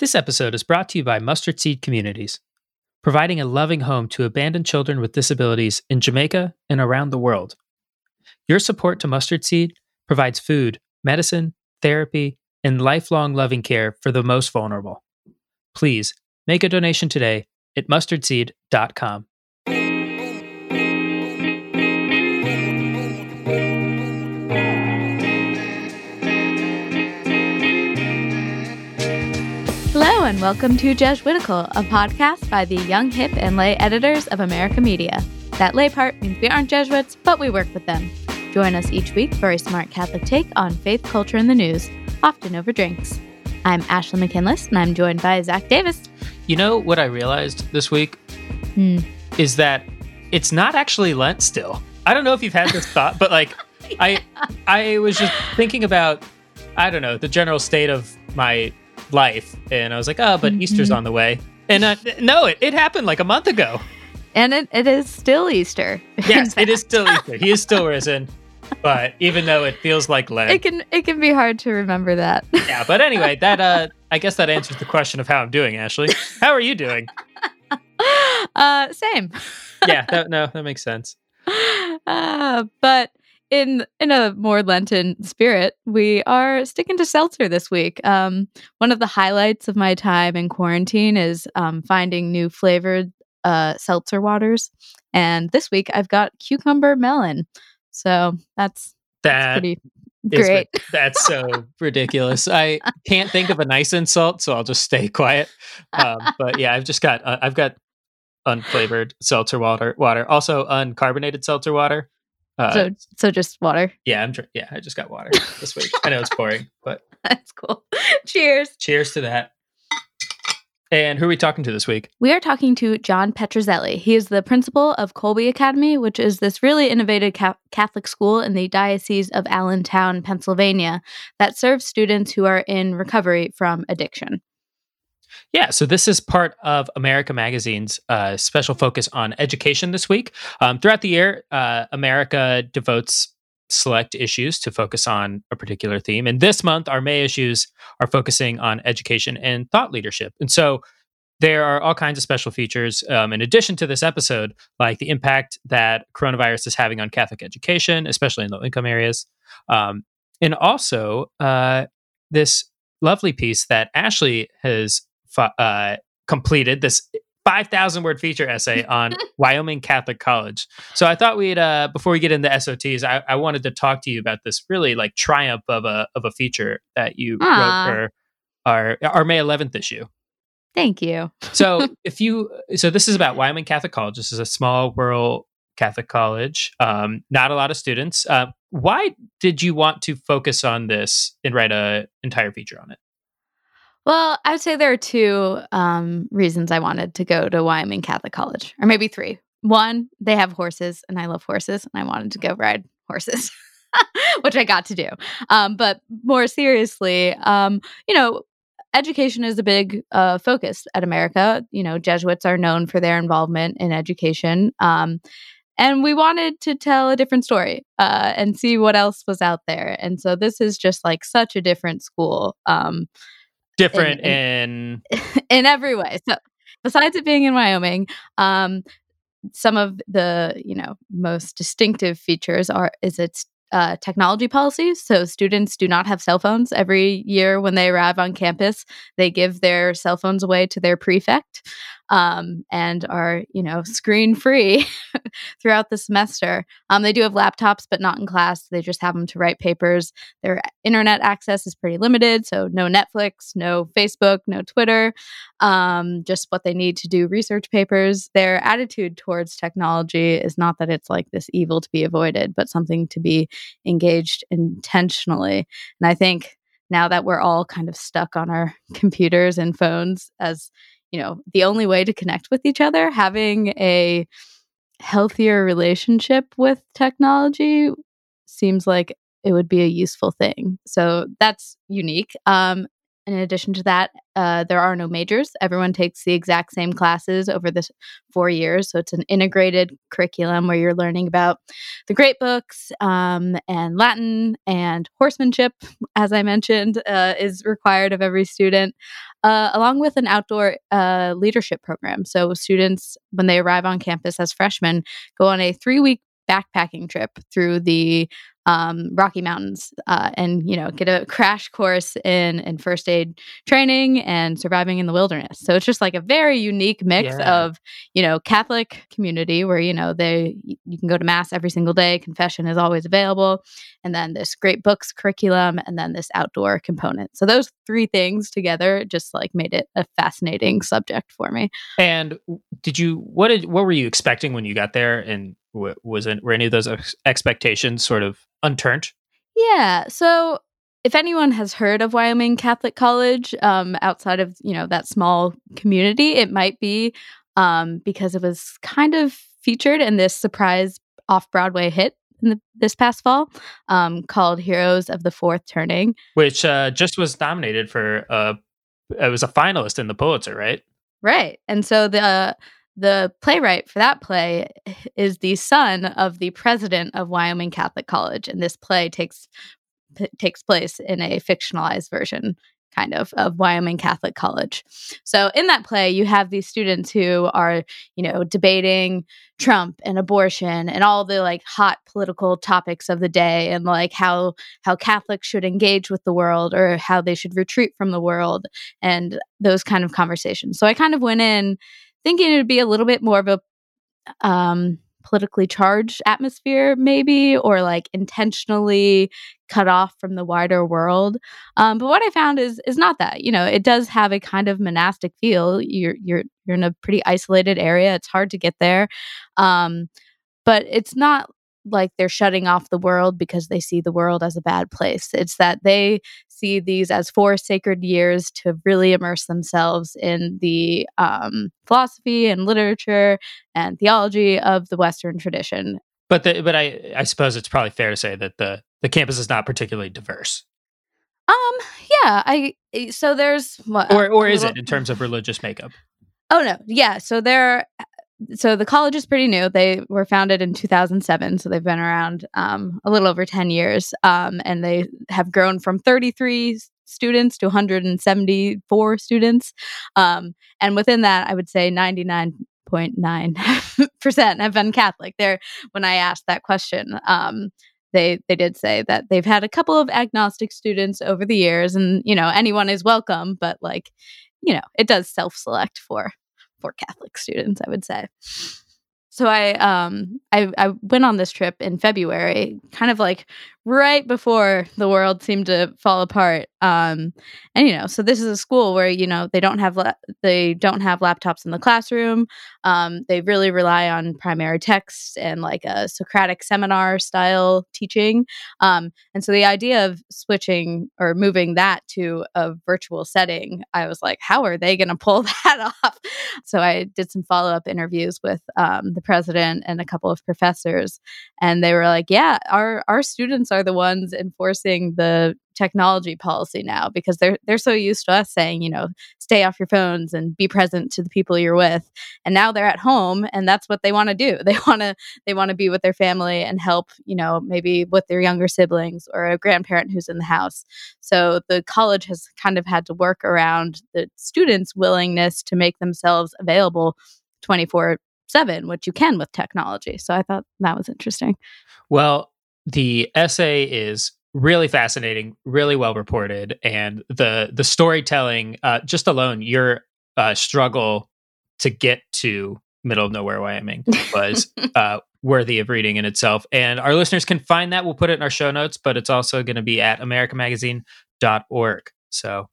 This episode is brought to you by Mustard Seed Communities, providing a loving home to abandoned children with disabilities in Jamaica and around the world. Your support to Mustard Seed provides food, medicine, therapy, and lifelong loving care for the most vulnerable. Please make a donation today at mustardseed.com. Hello and welcome to Jesuitical, a podcast by the young, hip, and lay editors of America Media. That lay part means we aren't Jesuits, but we work with them. Join us each week for a smart Catholic take on faith, culture, and the news, often over drinks. I'm Ashley McKinless, and I'm joined by Zach Davis. You know what I realized this week? Is that it's not actually Lent still. I don't know if you've had this thought, but like yeah. I was just thinking about, I don't know, the general state of my life, and I was like, oh, but Easter's on the way, and no, it happened like a month ago, and it is still Easter. Yes, it is still Easter. He is still risen, but even though it feels like Lent, it can be hard to remember that. Yeah, but anyway, that I guess that answers the question of how I'm doing. Ashley, how are you doing? Same. Yeah, that makes sense. But in a more Lenten spirit, we are sticking to seltzer this week. One of the highlights of my time in quarantine is finding new flavored seltzer waters. And this week I've got cucumber melon. So that's pretty great. That's so ridiculous. I can't think of a nice insult, so I'll just stay quiet. But yeah, I've just got I've got unflavored seltzer water, also uncarbonated seltzer water. So just water. Yeah, I just got water this week. I know it's boring, but that's cool. Cheers. Cheers to that. And who are we talking to this week? We are talking to John Petruzzelli. He is the principal of Kolbe Academy, which is this really innovative Catholic school in the Diocese of Allentown, Pennsylvania, that serves students who are in recovery from addiction. Yeah, so this is part of America Magazine's special focus on education this week. Throughout the year, America devotes select issues to focus on a particular theme. And this month, our May issues are focusing on education and thought leadership. And so there are all kinds of special features in addition to this episode, like the impact that coronavirus is having on Catholic education, especially in low-income areas. And also this lovely piece that Ashley has completed, this 5,000-word feature essay on Wyoming Catholic College. So I thought we'd, before we get into SOTs, I wanted to talk to you about this really like triumph of a feature that you wrote for our May 11th issue. Thank you. So so this is about Wyoming Catholic College. This is a small rural Catholic college. Not a lot of students. Why did you want to focus on this and write an entire feature on it? Well, I would say there are two reasons I wanted to go to Wyoming Catholic College, or maybe three. One, they have horses, and I love horses, and I wanted to go ride horses, which I got to do. But more seriously, education is a big focus at America. You know, Jesuits are known for their involvement in education. And we wanted to tell a different story and see what else was out there. And so this is just like such a different school. Different in every way. So besides it being in Wyoming, some of the most distinctive features is its technology policy. So students do not have cell phones. Every year when they arrive on campus, they give their cell phones away to their prefect and are screen free throughout the semester. They do have laptops, but not in class. They just have them to write papers. Their internet access is pretty limited, so no Netflix, no Facebook, no Twitter, just what they need to do research papers. Their attitude towards technology is not that it's like this evil to be avoided, but something to be engaged intentionally. And I think now that we're all kind of stuck on our computers and phones as the only way to connect with each other, having a healthier relationship with technology seems like it would be a useful thing. So that's unique. In addition to that, there are no majors. Everyone takes the exact same classes over the 4 years. So it's an integrated curriculum where you're learning about the great books and Latin and horsemanship, as I mentioned, is required of every student, along with an outdoor leadership program. So students, when they arrive on campus as freshmen, go on a 3-week backpacking trip through the Rocky Mountains and, you know, get a crash course in first aid training and surviving in the wilderness. So it's just like a very unique mix of, you know, Catholic community where, you know, you can go to mass every single day. Confession is always available. And then this great books curriculum and then this outdoor component. So those three things together just like made it a fascinating subject for me. And what were you expecting when you got there? And were any of those expectations sort of unturned? Yeah. So if anyone has heard of Wyoming Catholic College outside of, you know, that small community, it might be because it was kind of featured in this surprise off-Broadway hit this past fall called Heroes of the Fourth Turning. Which just was nominated for, it was a finalist in the Pulitzer, right? Right. And so the playwright for that play is the son of the president of Wyoming Catholic College, and this play takes place in a fictionalized version, kind of Wyoming Catholic College. So in that play, you have these students who are, you know, debating Trump and abortion and all the like hot political topics of the day and like how Catholics should engage with the world or how they should retreat from the world and those kind of conversations. So I kind of went in thinking it would be a little bit more of a politically charged atmosphere, maybe, or like intentionally cut off from the wider world. But what I found is not that. You know, it does have a kind of monastic feel. You're in a pretty isolated area. It's hard to get there, but it's not like they're shutting off the world because they see the world as a bad place. It's that they see these as 4 sacred years to really immerse themselves in the philosophy and literature and theology of the Western tradition. But I suppose it's probably fair to say that the campus is not particularly diverse. So there's is it in terms of religious makeup? Oh no, yeah. So the college is pretty new. They were founded in 2007, so they've been around a little over 10 years, and they have grown from 33 students to 174 students. And within that, I would say 99.9% have been Catholic. When I asked that question, they did say that they've had a couple of agnostic students over the years, and, you know, anyone is welcome, but, like, you know, it does self-select for Catholic students, I would say. So I went on this trip in February, kind of like right before the world seemed to fall apart. And, you know, so this is a school where, you know, they don't have laptops in the classroom. They really rely on primary texts and like a Socratic seminar style teaching. And so the idea of switching or moving that to a virtual setting, I was like, how are they going to pull that off? So I did some follow-up interviews with the president and a couple of professors, and they were like, yeah, our students are the ones enforcing the technology policy now, because they're so used to us saying, you know, stay off your phones and be present to the people you're with. And now they're at home, and that's what they want to do. They want to be with their family and help, you know, maybe with their younger siblings or a grandparent who's in the house. So the college has kind of had to work around the students' willingness to make themselves available 24/7, which you can with technology. So I thought that was interesting. Well, the essay is really fascinating, really well reported, and the storytelling, just alone, your struggle to get to middle of nowhere Wyoming was worthy of reading in itself. And our listeners can find that. We'll put it in our show notes, but it's also going to be at americamagazine.org. So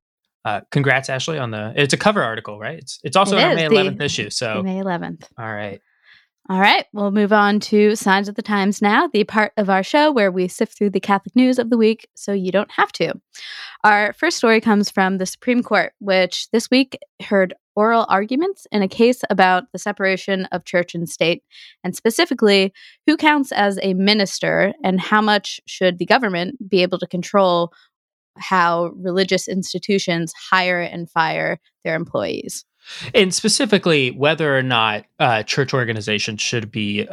congrats, Ashley, on it's a cover article, right? It's also our May 11th issue. So May 11th. All right. We'll move on to Signs of the Times now, the part of our show where we sift through the Catholic news of the week so you don't have to. Our first story comes from the Supreme Court, which this week heard oral arguments in a case about the separation of church and state, and specifically who counts as a minister and how much should the government be able to control how religious institutions hire and fire their employees. And specifically, whether or not church organizations should be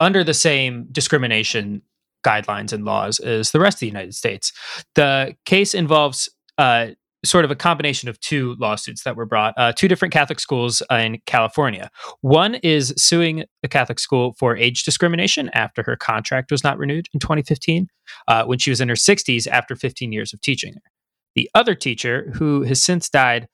under the same discrimination guidelines and laws as the rest of the United States. The case involves sort of a combination of two lawsuits that were brought, two different Catholic schools in California. One is suing a Catholic school for age discrimination after her contract was not renewed in 2015, when she was in her 60s after 15 years of teaching her. The other teacher, who has since died,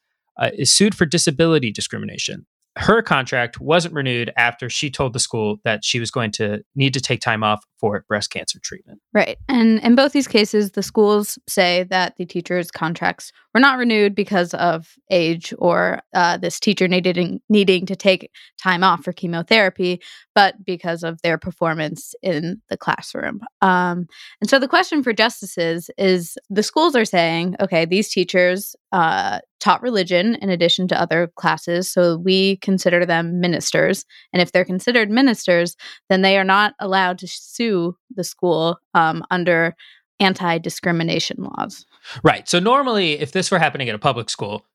is sued for disability discrimination. Her contract wasn't renewed after she told the school that she was going to need to take time off for breast cancer treatment. Right. And in both these cases, the schools say that the teachers' contracts were not renewed because of age or this teacher needing to take time off for chemotherapy, but because of their performance in the classroom. And so the question for justices is, the schools are saying, okay, these teachers taught religion in addition to other classes, so we consider them ministers. And if they're considered ministers, then they are not allowed to sue the school under anti-discrimination laws. Right. So normally, if this were happening at a public school,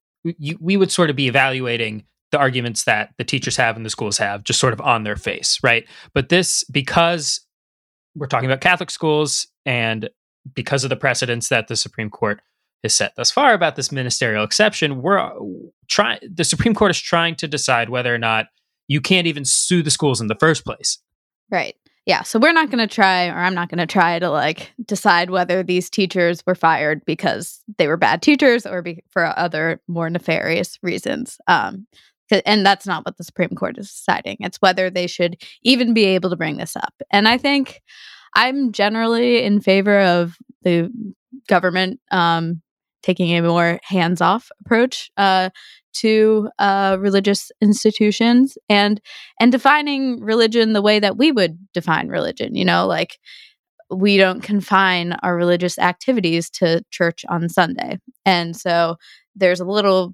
we would sort of be evaluating the arguments that the teachers have and the schools have just sort of on their face, right? But this, because we're talking about Catholic schools and because of the precedents that the Supreme Court has set thus far about this ministerial exception, the Supreme Court is trying to decide whether or not you can't even sue the schools in the first place. Right. Yeah, so we're not going to try, or I'm not going to try to decide whether these teachers were fired because they were bad teachers or for other more nefarious reasons. And that's not what the Supreme Court is deciding. It's whether they should even be able to bring this up. And I think I'm generally in favor of the government taking a more hands-off approach to religious institutions and defining religion the way that we would define religion. You know, like, we don't confine our religious activities to church on Sunday. And so there's a little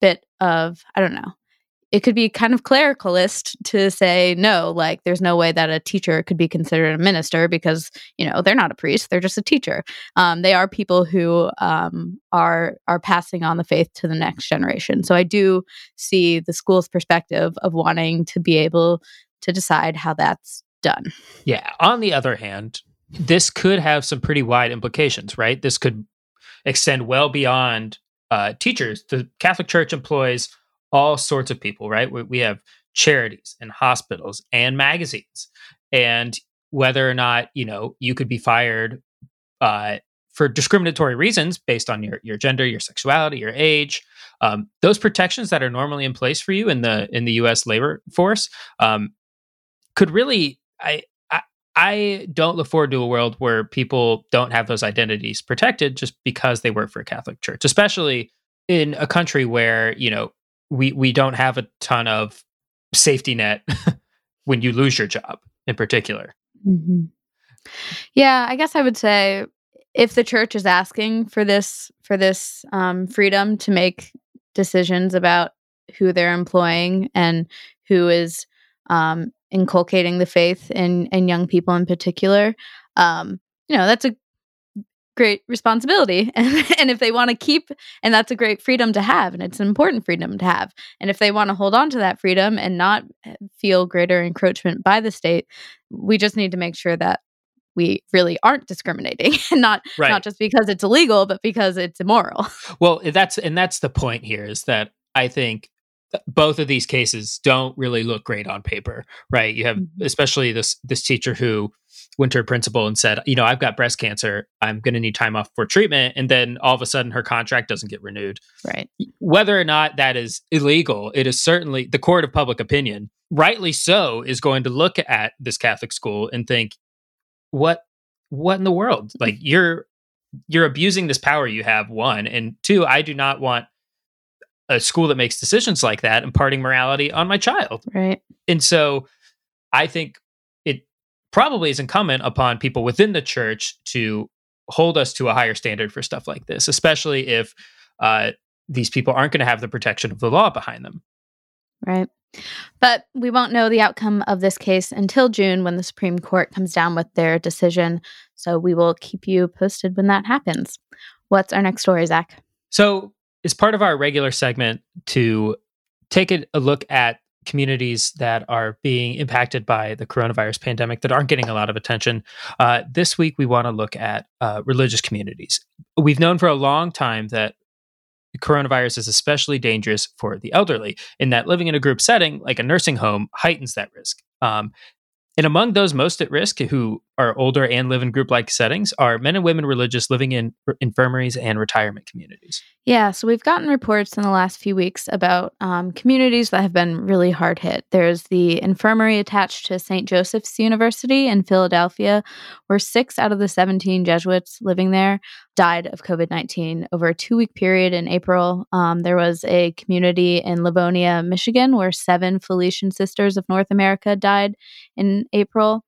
bit of, I don't know, it could be kind of clericalist to say, no, like, there's no way that a teacher could be considered a minister because, you know, they're not a priest, they're just a teacher. They are people who are passing on the faith to the next generation. So I do see the school's perspective of wanting to be able to decide how that's done. Yeah. On the other hand, this could have some pretty wide implications, right? This could extend well beyond teachers. The Catholic Church employs all sorts of people, right? We have charities and hospitals and magazines. And whether or not, you know, you could be fired for discriminatory reasons based on your gender, your sexuality, your age, those protections that are normally in place for you in the U.S. labor force could really, I don't look forward to a world where people don't have those identities protected just because they work for a Catholic church, especially in a country where, you know, we don't have a ton of safety net when you lose your job in particular. Mm-hmm. Yeah, I guess I would say if the church is asking for this freedom to make decisions about who they're employing and who is inculcating the faith in young people in particular, you know, that's a great responsibility. And if they want to keep, and that's a great freedom to have, and it's an important freedom to have. And if they want to hold on to that freedom and not feel greater encroachment by the state, we just need to make sure that we really aren't discriminating, and not just because it's illegal, but because it's immoral. Well, that's the point here, is that I think both of these cases don't really look great on paper, right? You have, especially this teacher who went to her principal and said, you know, I've got breast cancer, I'm going to need time off for treatment. And then all of a sudden her contract doesn't get renewed. Right. Whether or not that is illegal, it is certainly the court of public opinion, rightly so, is going to look at this Catholic school and think, what in the world? Like, you're abusing this power you have, one. And two, I do not want a school that makes decisions like that imparting morality on my child. Right. And so I think it probably is incumbent upon people within the church to hold us to a higher standard for stuff like this, especially if these people aren't going to have the protection of the law behind them. Right. But we won't know the outcome of this case until June, when the Supreme Court comes down with their decision. So we will keep you posted when that happens. What's our next story, Zach? So as part of our regular segment to take a look at communities that are being impacted by the coronavirus pandemic that aren't getting a lot of attention. This week, we want to look at religious communities. We've known for a long time that coronavirus is especially dangerous for the elderly, in that living in a group setting, like a nursing home, heightens that risk. And among those most at risk who are older and live in group-like settings are men and women religious living in infirmaries and retirement communities. Yeah, so we've gotten reports in the last few weeks about communities that have been really hard hit. There's the infirmary attached to St. Joseph's University in Philadelphia, where 6 out of the 17 Jesuits living there died of COVID-19 over a 2-week period in April. There was a community in Livonia, Michigan, where 7 Felician Sisters of North America died in April.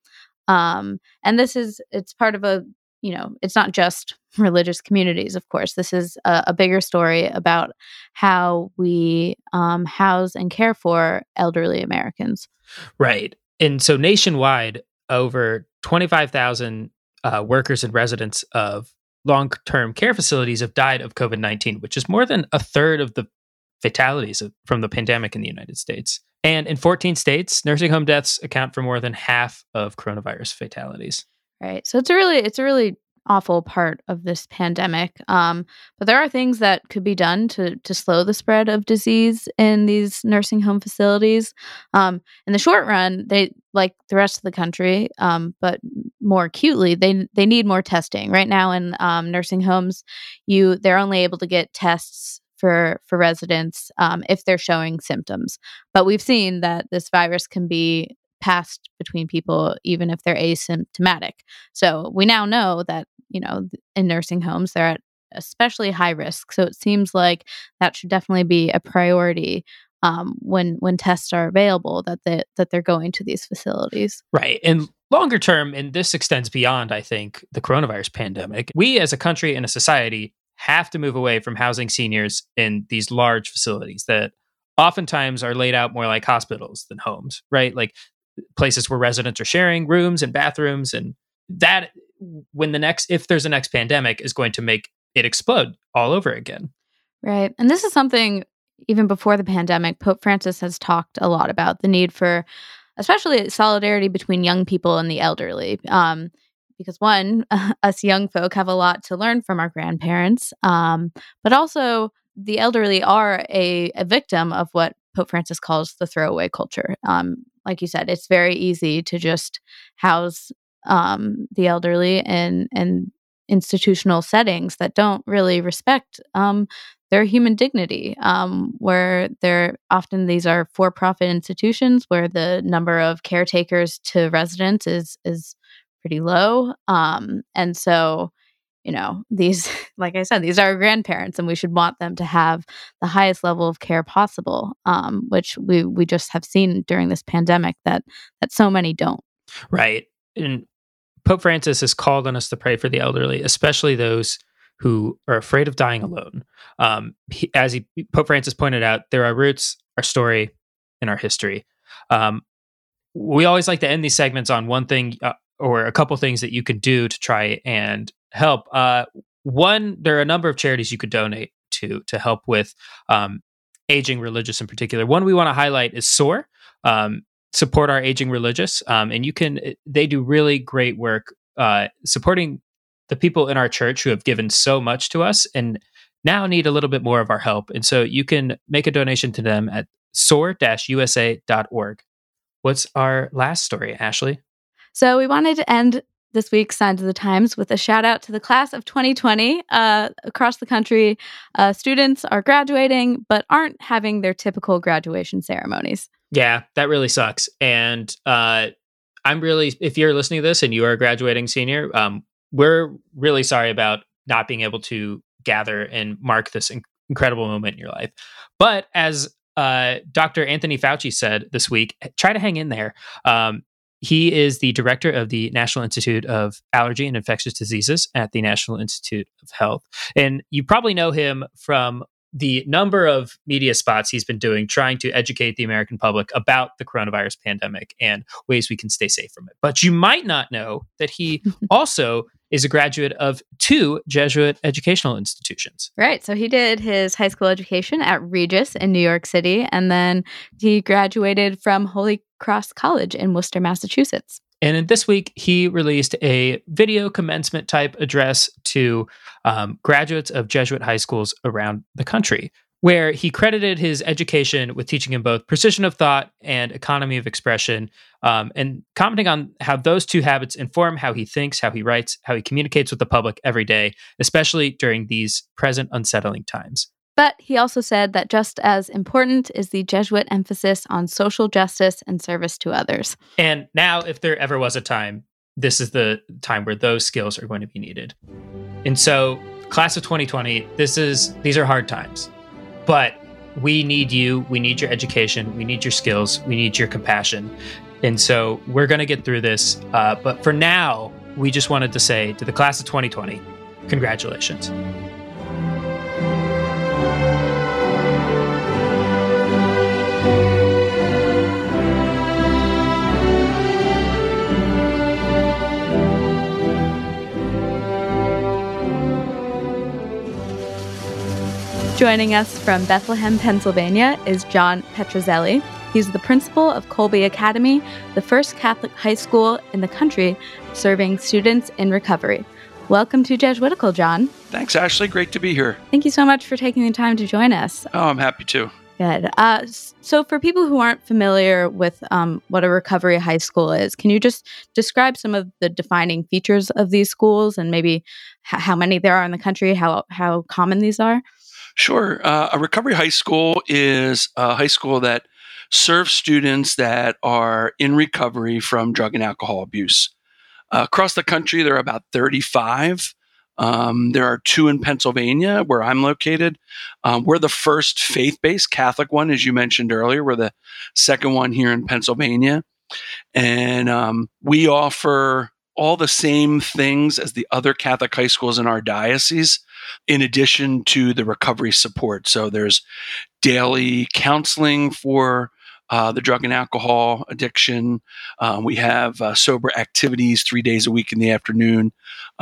And this is, it's part of a, you know, it's not just religious communities, of course. This is a bigger story about how we house and care for elderly Americans. Right. And so nationwide, over 25,000 workers and residents of long-term care facilities have died of COVID-19, which is more than a third of the fatalities from the pandemic in the United States. And in 14 states, nursing home deaths account for more than half of coronavirus fatalities. Right. So it's a really awful part of this pandemic. But there are things that could be done to slow the spread of disease in these nursing home facilities. In the short run, they, like the rest of the country, but more acutely, they need more testing. Right now in nursing homes, they're only able to get tests for residents if they're showing symptoms. But we've seen that this virus can be passed between people even if they're asymptomatic. So we now know that, you know, in nursing homes, they're at especially high risk. So it seems like that should definitely be a priority when tests are available, that they're going to these facilities. Right. And longer term, and this extends beyond, I think, the coronavirus pandemic, we as a country and a society have to move away from housing seniors in these large facilities that oftentimes are laid out more like hospitals than homes, right? Like places where residents are sharing rooms and bathrooms, and that if there's a next pandemic, is going to make it explode all over again. Right. And this is something even before the pandemic, Pope Francis has talked a lot about the need for especially solidarity between young people and the elderly. Because one, us young folk have a lot to learn from our grandparents, but also the elderly are a victim of what Pope Francis calls the throwaway culture. Like you said, it's very easy to just house the elderly in institutional settings that don't really respect their human dignity, where they're often, these are for-profit institutions where the number of caretakers to residents is pretty low. And so, you know, these, like I said, these are our grandparents and we should want them to have the highest level of care possible, which we just have seen during this pandemic that so many don't. Right. And Pope Francis has called on us to pray for the elderly, especially those who are afraid of dying alone. Pope Francis pointed out, there are roots, our story, and our history. We always like to end these segments on one thing or a couple things that you can do to try and help. One, there are a number of charities you could donate to help with aging religious in particular. One we want to highlight is SOAR, Support Our Aging Religious. And they do really great work supporting the people in our church who have given so much to us and now need a little bit more of our help. And so you can make a donation to them at soar-usa.org. What's our last story, Ashley? So we wanted to end this week's Signs of the Times with a shout out to the class of 2020. Across the country, students are graduating, but aren't having their typical graduation ceremonies. Yeah, that really sucks. And if you're listening to this and you are a graduating senior, we're really sorry about not being able to gather and mark this incredible moment in your life. But as Dr. Anthony Fauci said this week, try to hang in there. He is the director of the National Institute of Allergy and Infectious Diseases at the National Institute of Health. And you probably know him from the number of media spots he's been doing trying to educate the American public about the coronavirus pandemic and ways we can stay safe from it. But you might not know that he also is a graduate of two Jesuit educational institutions. Right. So he did his high school education at Regis in New York City, and then he graduated from Holy Cross College in Worcester, Massachusetts. And this week, he released a video commencement type address to graduates of Jesuit high schools around the country, where he credited his education with teaching him both precision of thought and economy of expression, and commenting on how those two habits inform how he thinks, how he writes, how he communicates with the public every day, especially during these present unsettling times. But he also said that just as important is the Jesuit emphasis on social justice and service to others. And now, if there ever was a time, this is the time where those skills are going to be needed. And so, class of 2020, these are hard times. But we need you, we need your education, we need your skills, we need your compassion. And so we're going to get through this. But for now, we just wanted to say to the class of 2020, congratulations. Joining us from Bethlehem, Pennsylvania is John Petruzzelli. He's the principal of Kolbe Academy, the first Catholic high school in the country serving students in recovery. Welcome to Jesuitical, John. Thanks, Ashley. Great to be here. Thank you so much for taking the time to join us. Oh, I'm happy to. Good. So for people who aren't familiar with what a recovery high school is, can you just describe some of the defining features of these schools and maybe how many there are in the country, how common these are? Sure. A recovery high school is a high school that serves students that are in recovery from drug and alcohol abuse. Across the country, there are about 35. There are two in Pennsylvania, where I'm located. We're the first faith-based Catholic one, as you mentioned earlier. We're the second one here in Pennsylvania. And we offer all the same things as the other Catholic high schools in our diocese, in addition to the recovery support. So there's daily counseling for the drug and alcohol addiction. We have sober activities 3 days a week in the afternoon.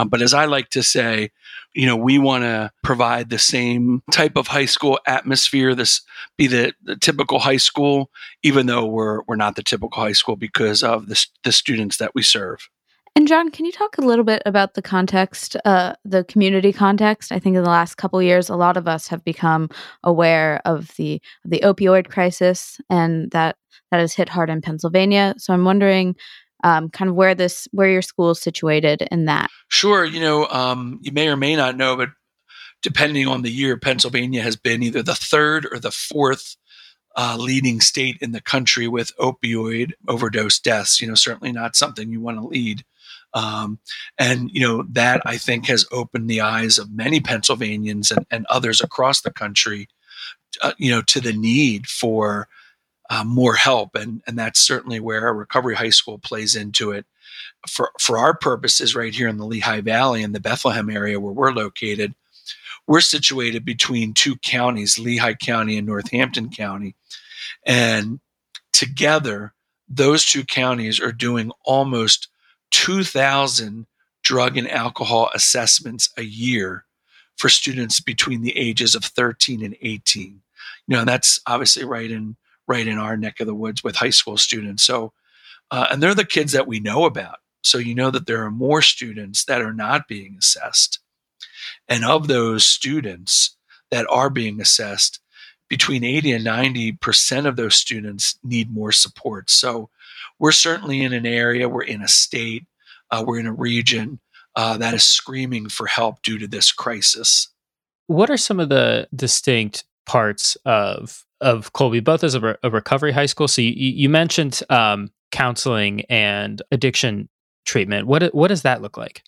But as I like to say, we want to provide the same type of high school atmosphere. This be the typical high school, even though we're not the typical high school because of the students that we serve. And John, can you talk a little bit about the context, the community context? I think in the last couple of years, a lot of us have become aware of the opioid crisis, and that has hit hard in Pennsylvania. So I'm wondering, kind of where your school is situated in that. Sure. You may or may not know, but depending on the year, Pennsylvania has been either the third or the fourth leading state in the country with opioid overdose deaths. Certainly not something you want to lead. And that I think has opened the eyes of many Pennsylvanians and others across the country, to the need for more help. And that's certainly where a recovery high school plays into it. For our purposes right here in the Lehigh Valley and the Bethlehem area where we're located, we're situated between two counties, Lehigh County and Northampton County. And together, those two counties are doing almost 2,000 drug and alcohol assessments a year for students between the ages of 13 and 18. That's obviously right in our neck of the woods with high school students. So, and they're the kids that we know about. So that there are more students that are not being assessed. And of those students that are being assessed, between 80 and 90% of those students need more support. So we're certainly in an area, we're in a state, we're in a region that is screaming for help due to this crisis. What are some of the distinct parts of Kolbe, both as a recovery high school? So you mentioned counseling and addiction treatment. What does that look like?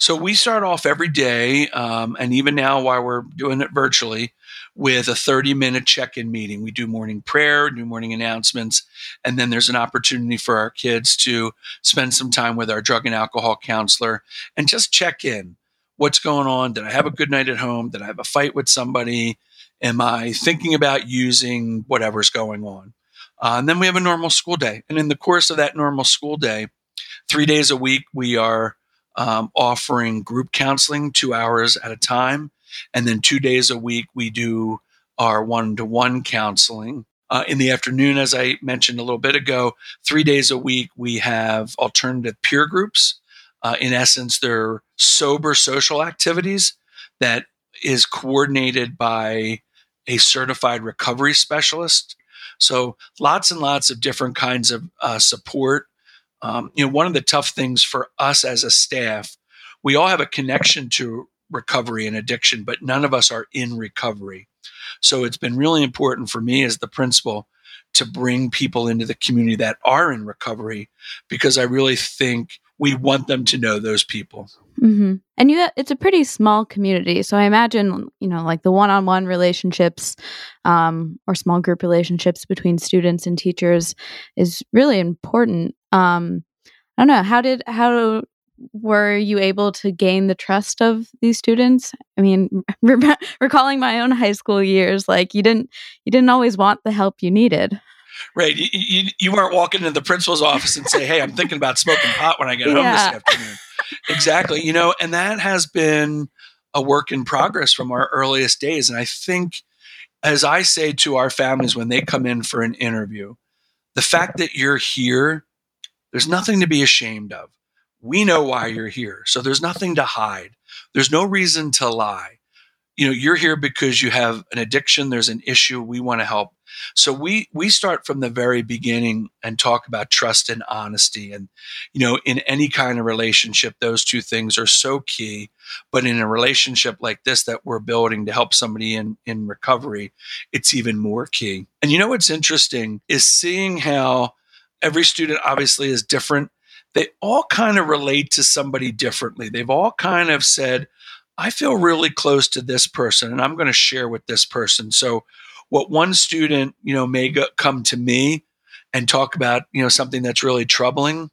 So we start off every day, and even now while we're doing it virtually, with a 30-minute check-in meeting. We do morning prayer, do morning announcements, and then there's an opportunity for our kids to spend some time with our drug and alcohol counselor and just check in. What's going on? Did I have a good night at home? Did I have a fight with somebody? Am I thinking about using whatever's going on? And then we have a normal school day. And in the course of that normal school day, 3 days a week, we are offering group counseling 2 hours at a time. And then 2 days a week, we do our one-to-one counseling. In the afternoon, as I mentioned a little bit ago, 3 days a week, we have alternative peer groups. In essence, they're sober social activities that is coordinated by a certified recovery specialist. So lots and lots of different kinds of support. One of the tough things for us as a staff, we all have a connection to recovery and addiction, but none of us are in recovery. So it's been really important for me as the principal to bring people into the community that are in recovery, because I really think we want them to know those people. Mm-hmm. And it's a pretty small community. So I imagine, like the one-on-one relationships or small group relationships between students and teachers is really important. I don't know. How were you able to gain the trust of these students? I mean, recalling my own high school years, like you didn't always want the help you needed. Right. You weren't walking into the principal's office and say, hey, I'm thinking about smoking pot when I get home this afternoon. Exactly. And that has been a work in progress from our earliest days. And I think, as I say to our families when they come in for an interview, the fact that you're here, there's nothing to be ashamed of. We know why you're here. So there's nothing to hide. There's no reason to lie. You're here because you have an addiction. There's an issue. We want to help. So we start from the very beginning and talk about trust and honesty. And, in any kind of relationship, those two things are so key. But in a relationship like this that we're building to help somebody in recovery, it's even more key. And what's interesting is seeing how every student obviously is different. They all kind of relate to somebody differently. They've all kind of said, I feel really close to this person and I'm going to share with this person. So what one student, may come to me and talk about, something that's really troubling,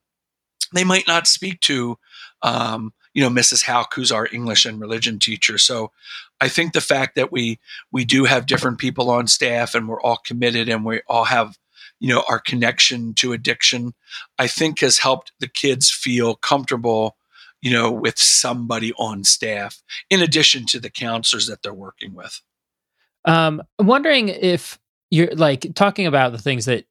they might not speak to, Mrs. Houck, who's our English and religion teacher. So I think the fact that we do have different people on staff and we're all committed and we all have, our connection to addiction, I think has helped the kids feel comfortable, with somebody on staff, in addition to the counselors that they're working with. I'm wondering if you're like talking about the things that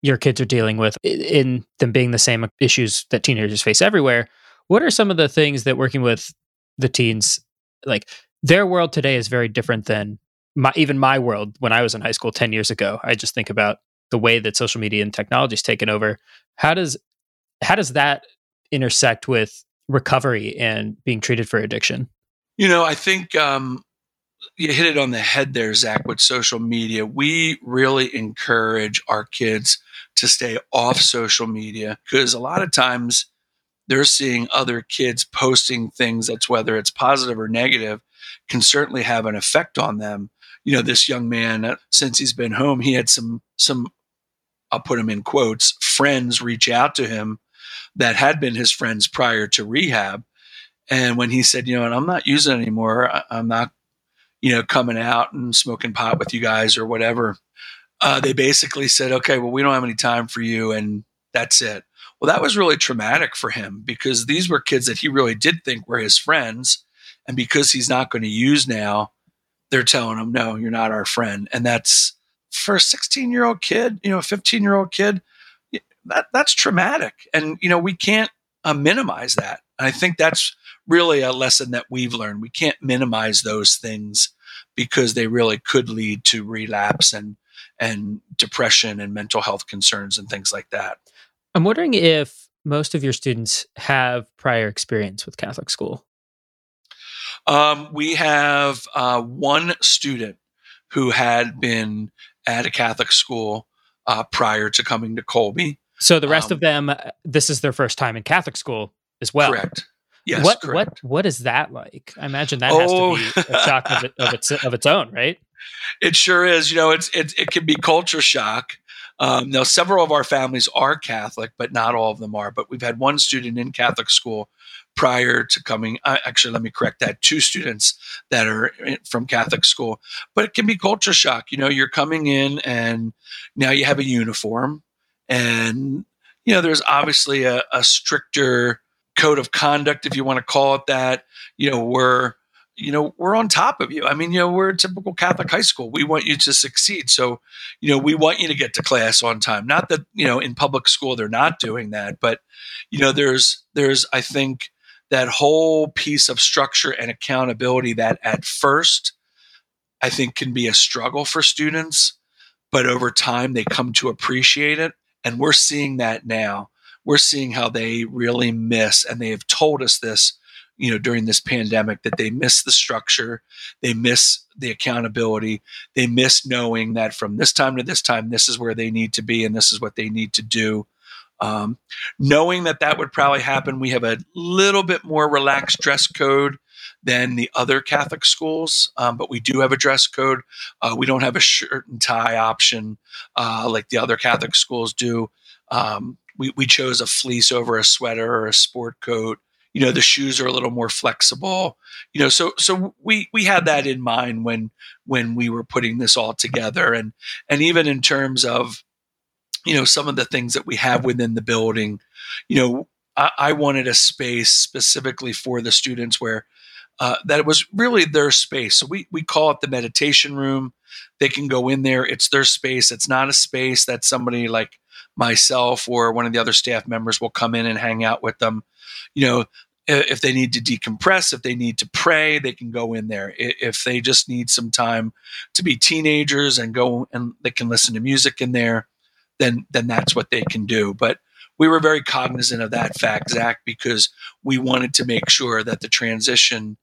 your kids are dealing with in them being the same issues that teenagers face everywhere. What are some of the things that working with the teens, like their world today is very different than even my world when I was in high school 10 years ago. I just think about the way that social media and technology is taken over. How does that intersect with recovery and being treated for addiction? I think, you hit it on the head there, Zach, with social media. We really encourage our kids to stay off social media because a lot of times they're seeing other kids posting things that's, whether it's positive or negative, can certainly have an effect on them. This young man, since he's been home, he had some, I'll put him in quotes, friends reach out to him that had been his friends prior to rehab. And when he said, and I'm not using it anymore, I'm not coming out and smoking pot with you guys or whatever. They basically said, okay, well, we don't have any time for you. And that's it. Well, that was really traumatic for him because these were kids that he really did think were his friends. And because he's not going to use now, they're telling him, no, you're not our friend. And that's for a 16-year-old kid, a 15-year-old kid, that's traumatic. And, we can't minimize that. And I think that's really a lesson that we've learned. We can't minimize those things because they really could lead to relapse and depression and mental health concerns and things like that. I'm wondering if most of your students have prior experience with Catholic school. We have one student who had been at a Catholic school prior to coming to Kolbe. So the rest of them, this is their first time in Catholic school as well. Correct. Yes, what is that like? I imagine that has to be a shock of its own, right? It sure is. It can be culture shock. Now, several of our families are Catholic, but not all of them are. But we've had one student in Catholic school prior to coming. Let me correct that. Two students that are from Catholic school. But it can be culture shock. You're coming in and now you have a uniform. And, there's obviously a stricter code of conduct, if you want to call it that, we're on top of you. I mean, we're a typical Catholic high school. We want you to succeed. So, we want you to get to class on time. Not that, in public school, they're not doing that, but, there's, I think, that whole piece of structure and accountability that at first, I think, can be a struggle for students, but over time they come to appreciate it. And we're seeing that now. We're seeing how they really miss, and they have told us this, during this pandemic, that they miss the structure, they miss the accountability, they miss knowing that from this time to this time, this is where they need to be and this is what they need to do. Knowing that would probably happen, we have a little bit more relaxed dress code than the other Catholic schools, but we do have a dress code. We don't have a shirt and tie option like the other Catholic schools do. We chose a fleece over a sweater or a sport coat. The shoes are a little more flexible. So we had that in mind when we were putting this all together, and even in terms of, some of the things that we have within the building. I wanted a space specifically for the students where that it was really their space. So we call it the meditation room. They can go in there. It's their space. It's not a space that somebody like myself or one of the other staff members will come in and hang out with them. If they need to decompress, if they need to pray, they can go in there. If they just need some time to be teenagers and go and they can listen to music in there, then that's what they can do. But we were very cognizant of that fact, Zach, because we wanted to make sure that the transition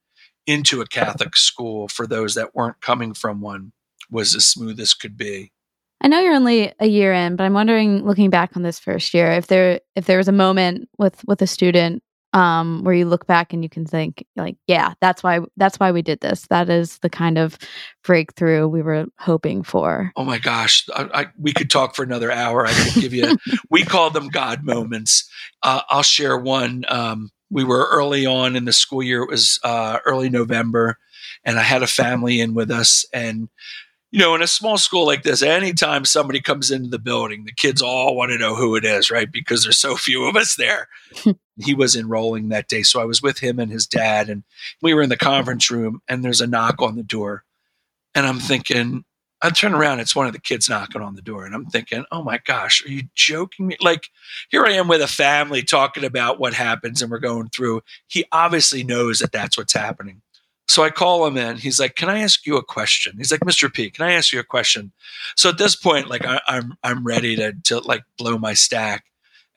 into a Catholic school for those that weren't coming from one was as smooth as could be. I know you're only a year in, but I'm wondering, looking back on this first year, if there was a moment with a student where you look back and you can think like, yeah, that's why we did this. That is the kind of breakthrough we were hoping for. Oh my gosh. We could talk for another hour. I could give you, we call them God moments. I'll share one. We were early on in the school year. It was early November, and I had a family in with us, and in a small school like this, anytime somebody comes into the building, the kids all want to know who it is, right? Because there's so few of us there. He was enrolling that day. So I was with him and his dad, and we were in the conference room, and there's a knock on the door. And I'm thinking, I turn around, it's one of the kids knocking on the door. And I'm thinking, oh my gosh, are you joking me? Like, here I am with a family talking about what happens, and we're going through. He obviously knows that that's what's happening. So I call him in. He's like, "Can I ask you a question?" He's like, "Mr. P, can I ask you a question?" So at this point, like I'm ready to like blow my stack.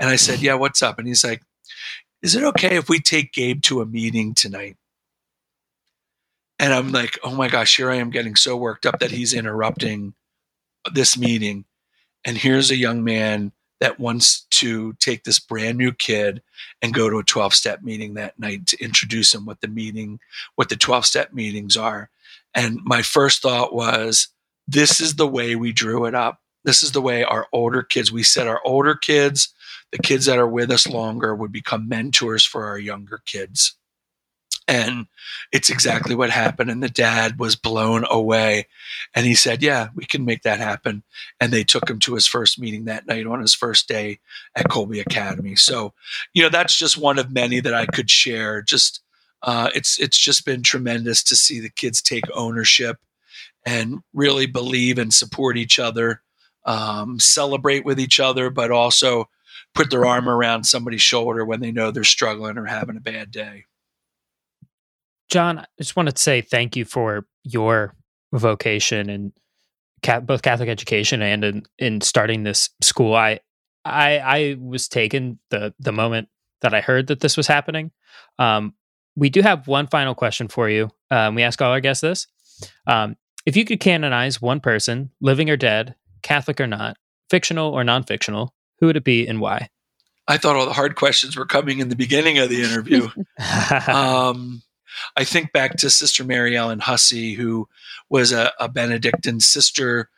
And I said, "Yeah, what's up?" And he's like, "Is it okay if we take Gabe to a meeting tonight?" And I'm like, oh my gosh, here I am getting so worked up that he's interrupting this meeting. And here's a young man that wants to take this brand new kid and go to a 12-step meeting that night to introduce him what the 12-step meetings are. And my first thought was, this is the way we drew it up. This is the way we said our older kids, the kids that are with us longer, would become mentors for our younger kids. And it's exactly what happened. And the dad was blown away. And he said, yeah, we can make that happen. And they took him to his first meeting that night on his first day at Kolbe Academy. So, that's just one of many that I could share. Just, it's just been tremendous to see the kids take ownership and really believe and support each other, celebrate with each other, but also put their arm around somebody's shoulder when they know they're struggling or having a bad day. John, I just wanted to say thank you for your vocation in both Catholic education and in starting this school. I was taken the moment that I heard that this was happening. We do have one final question for you. We ask all our guests this. If you could canonize one person, living or dead, Catholic or not, fictional or non-fictional, who would it be and why? I thought all the hard questions were coming in the beginning of the interview. I think back to Sister Mary Ellen Hussey, who was a Benedictine sister,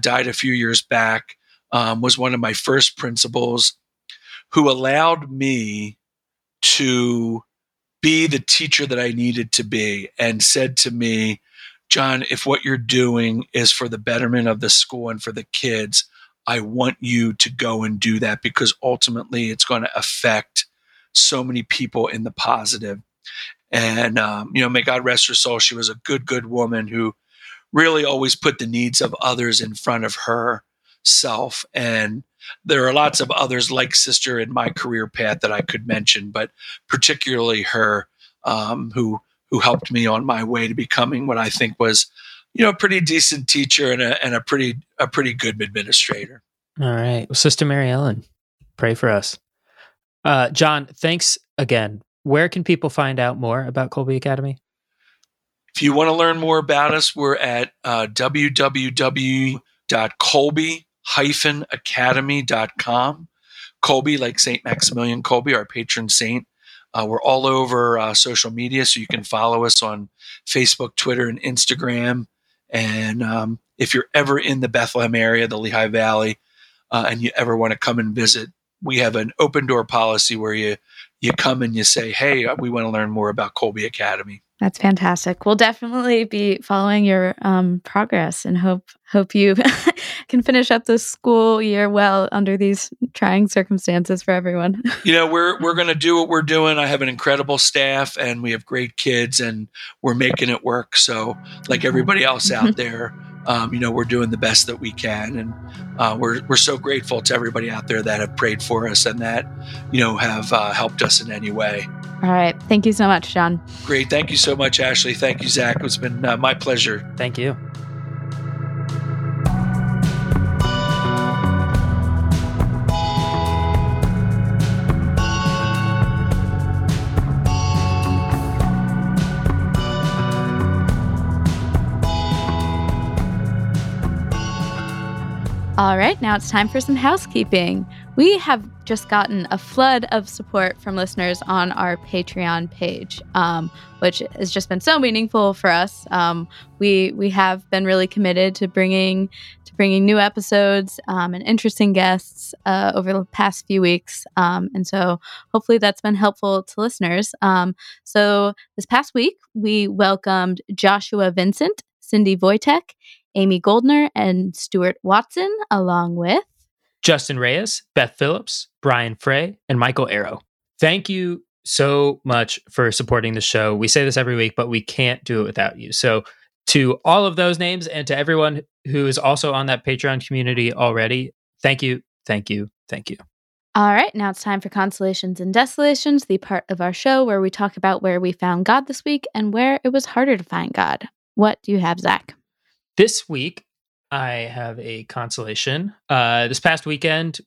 died a few years back, was one of my first principals, who allowed me to be the teacher that I needed to be, and said to me, "John, if what you're doing is for the betterment of the school and for the kids, I want you to go and do that, because ultimately it's going to affect so many people in the positive. And, may God rest her soul. She was a good woman who really always put the needs of others in front of herself. And there are lots of others like Sister in my career path that I could mention, but particularly her, who helped me on my way to becoming what I think was, a pretty decent teacher and a pretty good administrator. All right. Well, Sister Mary Ellen, pray for us. John, thanks again. Where can people find out more about Kolbe Academy? If you want to learn more about us, we're at www.kolbe-academy.com. Kolbe, like St. Maximilian Kolbe, our patron saint. We're all over social media, so you can follow us on Facebook, Twitter, and Instagram. And if you're ever in the Bethlehem area, the Lehigh Valley, and you ever want to come and visit, we have an open door policy where you come and you say, hey, we want to learn more about Kolbe Academy. That's fantastic. We'll definitely be following your progress and hope you can finish up the school year well under these trying circumstances for everyone. We're going to do what we're doing. I have an incredible staff and we have great kids and we're making it work. So like everybody else out there, we're doing the best that we can. And we're so grateful to everybody out there that have prayed for us and that, have helped us in any way. All right. Thank you so much, John. Great. Thank you so much, Ashley. Thank you, Zach. It's been my pleasure. Thank you. All right, now it's time for some housekeeping. We have just gotten a flood of support from listeners on our Patreon page, which has just been so meaningful for us. We have been really committed to bringing new episodes and interesting guests over the past few weeks. And so hopefully that's been helpful to listeners. So this past week, we welcomed Joshua Vincent, Cindy Wojtek, Amy Goldner, and Stuart Watson, along with Justin Reyes, Beth Phillips, Brian Frey, and Michael Arrow. Thank you so much for supporting the show. We say this every week, but we can't do it without you. So to all of those names and to everyone who is also on that Patreon community already, thank you, thank you, thank you. All right, now it's time for Consolations and Desolations, the part of our show where we talk about where we found God this week and where it was harder to find God. What do you have, Zach? This week, I have a consolation. This past weekend,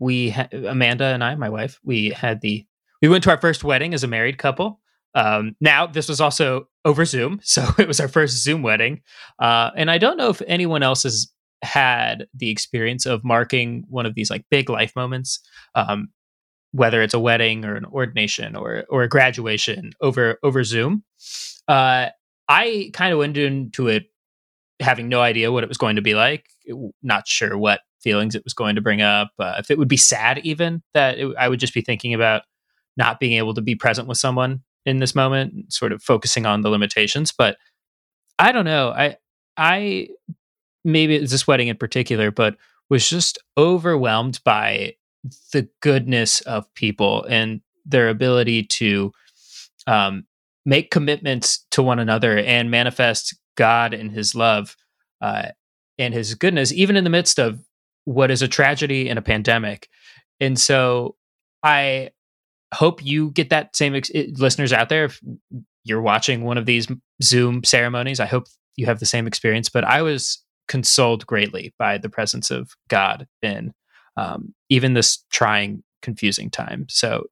Amanda and I, my wife, we went to our first wedding as a married couple. Now, this was also over Zoom, so it was our first Zoom wedding. And I don't know if anyone else has had the experience of marking one of these like big life moments, whether it's a wedding or an ordination or a graduation over Zoom. I kind of went into it having no idea what it was going to be like, not sure what feelings it was going to bring up, if it would be sad even, I would just be thinking about not being able to be present with someone in this moment, sort of focusing on the limitations. But I don't know, I maybe it's this wedding in particular, but was just overwhelmed by the goodness of people and their ability to make commitments to one another and manifest God and his love and his goodness, even in the midst of what is a tragedy and a pandemic. And so I hope you get that same listeners out there. If you're watching one of these Zoom ceremonies, I hope you have the same experience, but I was consoled greatly by the presence of God in even this trying, confusing time. So,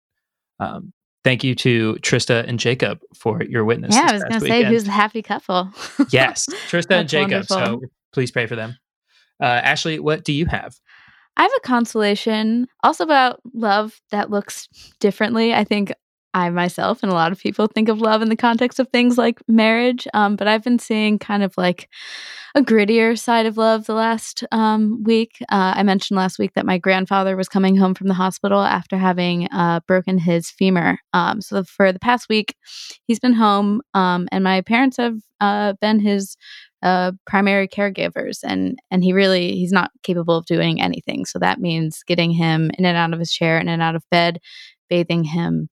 thank you to Trista and Jacob for your witness. Yeah, I was going to say, who's the happy couple? Yes, Trista and Jacob. Wonderful. So please pray for them. Ashley, what do you have? I have a consolation also about love that looks differently. I think I myself and a lot of people think of love in the context of things like marriage, but I've been seeing kind of like a grittier side of love the last week. I mentioned last week that my grandfather was coming home from the hospital after having broken his femur. So for the past week, he's been home, and my parents have been his primary caregivers, and he's not capable of doing anything. So that means getting him in and out of his chair, in and out of bed, bathing him,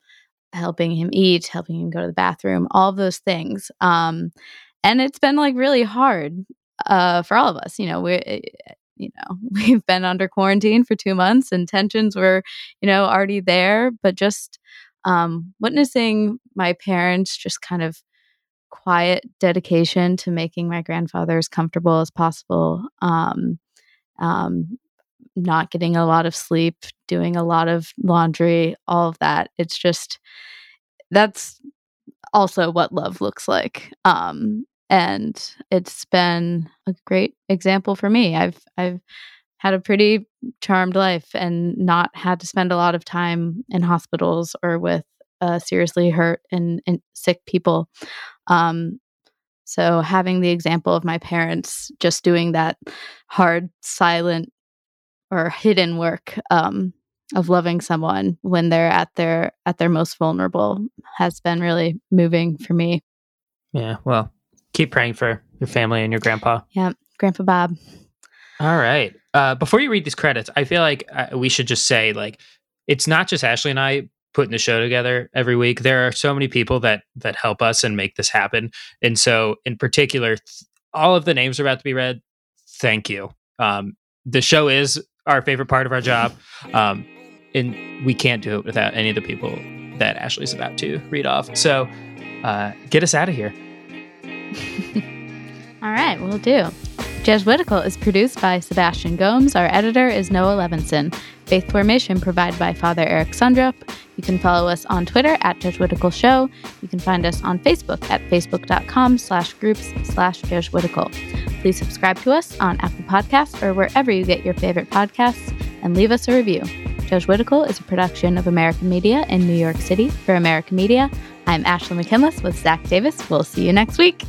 helping him eat, helping him go to the bathroom, all of those things. And it's been like really hard for all of us. We've been under quarantine for 2 months, and tensions were, already there. But just witnessing my parents just kind of quiet dedication to making my grandfather as comfortable as possible, not getting a lot of sleep, doing a lot of laundry, all of that. It's just, that's also what love looks like. And it's been a great example for me. I've had a pretty charmed life and not had to spend a lot of time in hospitals or with seriously hurt and sick people. So having the example of my parents just doing that hard, silent, or hidden work of loving someone when they're at their most vulnerable has been really moving for me. Yeah, well, keep praying for your family and your grandpa. Yeah, Grandpa Bob. All right. Before you read these credits, I feel like we should just say, it's not just Ashley and I putting the show together every week. There are so many people that help us and make this happen. And so, in particular, all of the names are about to be read. Thank you. The show is our favorite part of our job. And we can't do it without any of the people that Ashley's about to read off. So get us out of here. All right, we'll do. Jesuitical is produced by Sebastian Gomes. Our editor is Noah Levinson. Faith formation provided by Father Eric Sundrup. You can follow us on Twitter at Jesuitical Show. You can find us on Facebook at facebook.com/groups/Jesuitical. Please subscribe to us on Apple Podcasts or wherever you get your favorite podcasts, and leave us a review. Jesuitical is a production of America Media in New York City. For America Media, I'm Ashley McKinless with Zach Davis. We'll see you next week.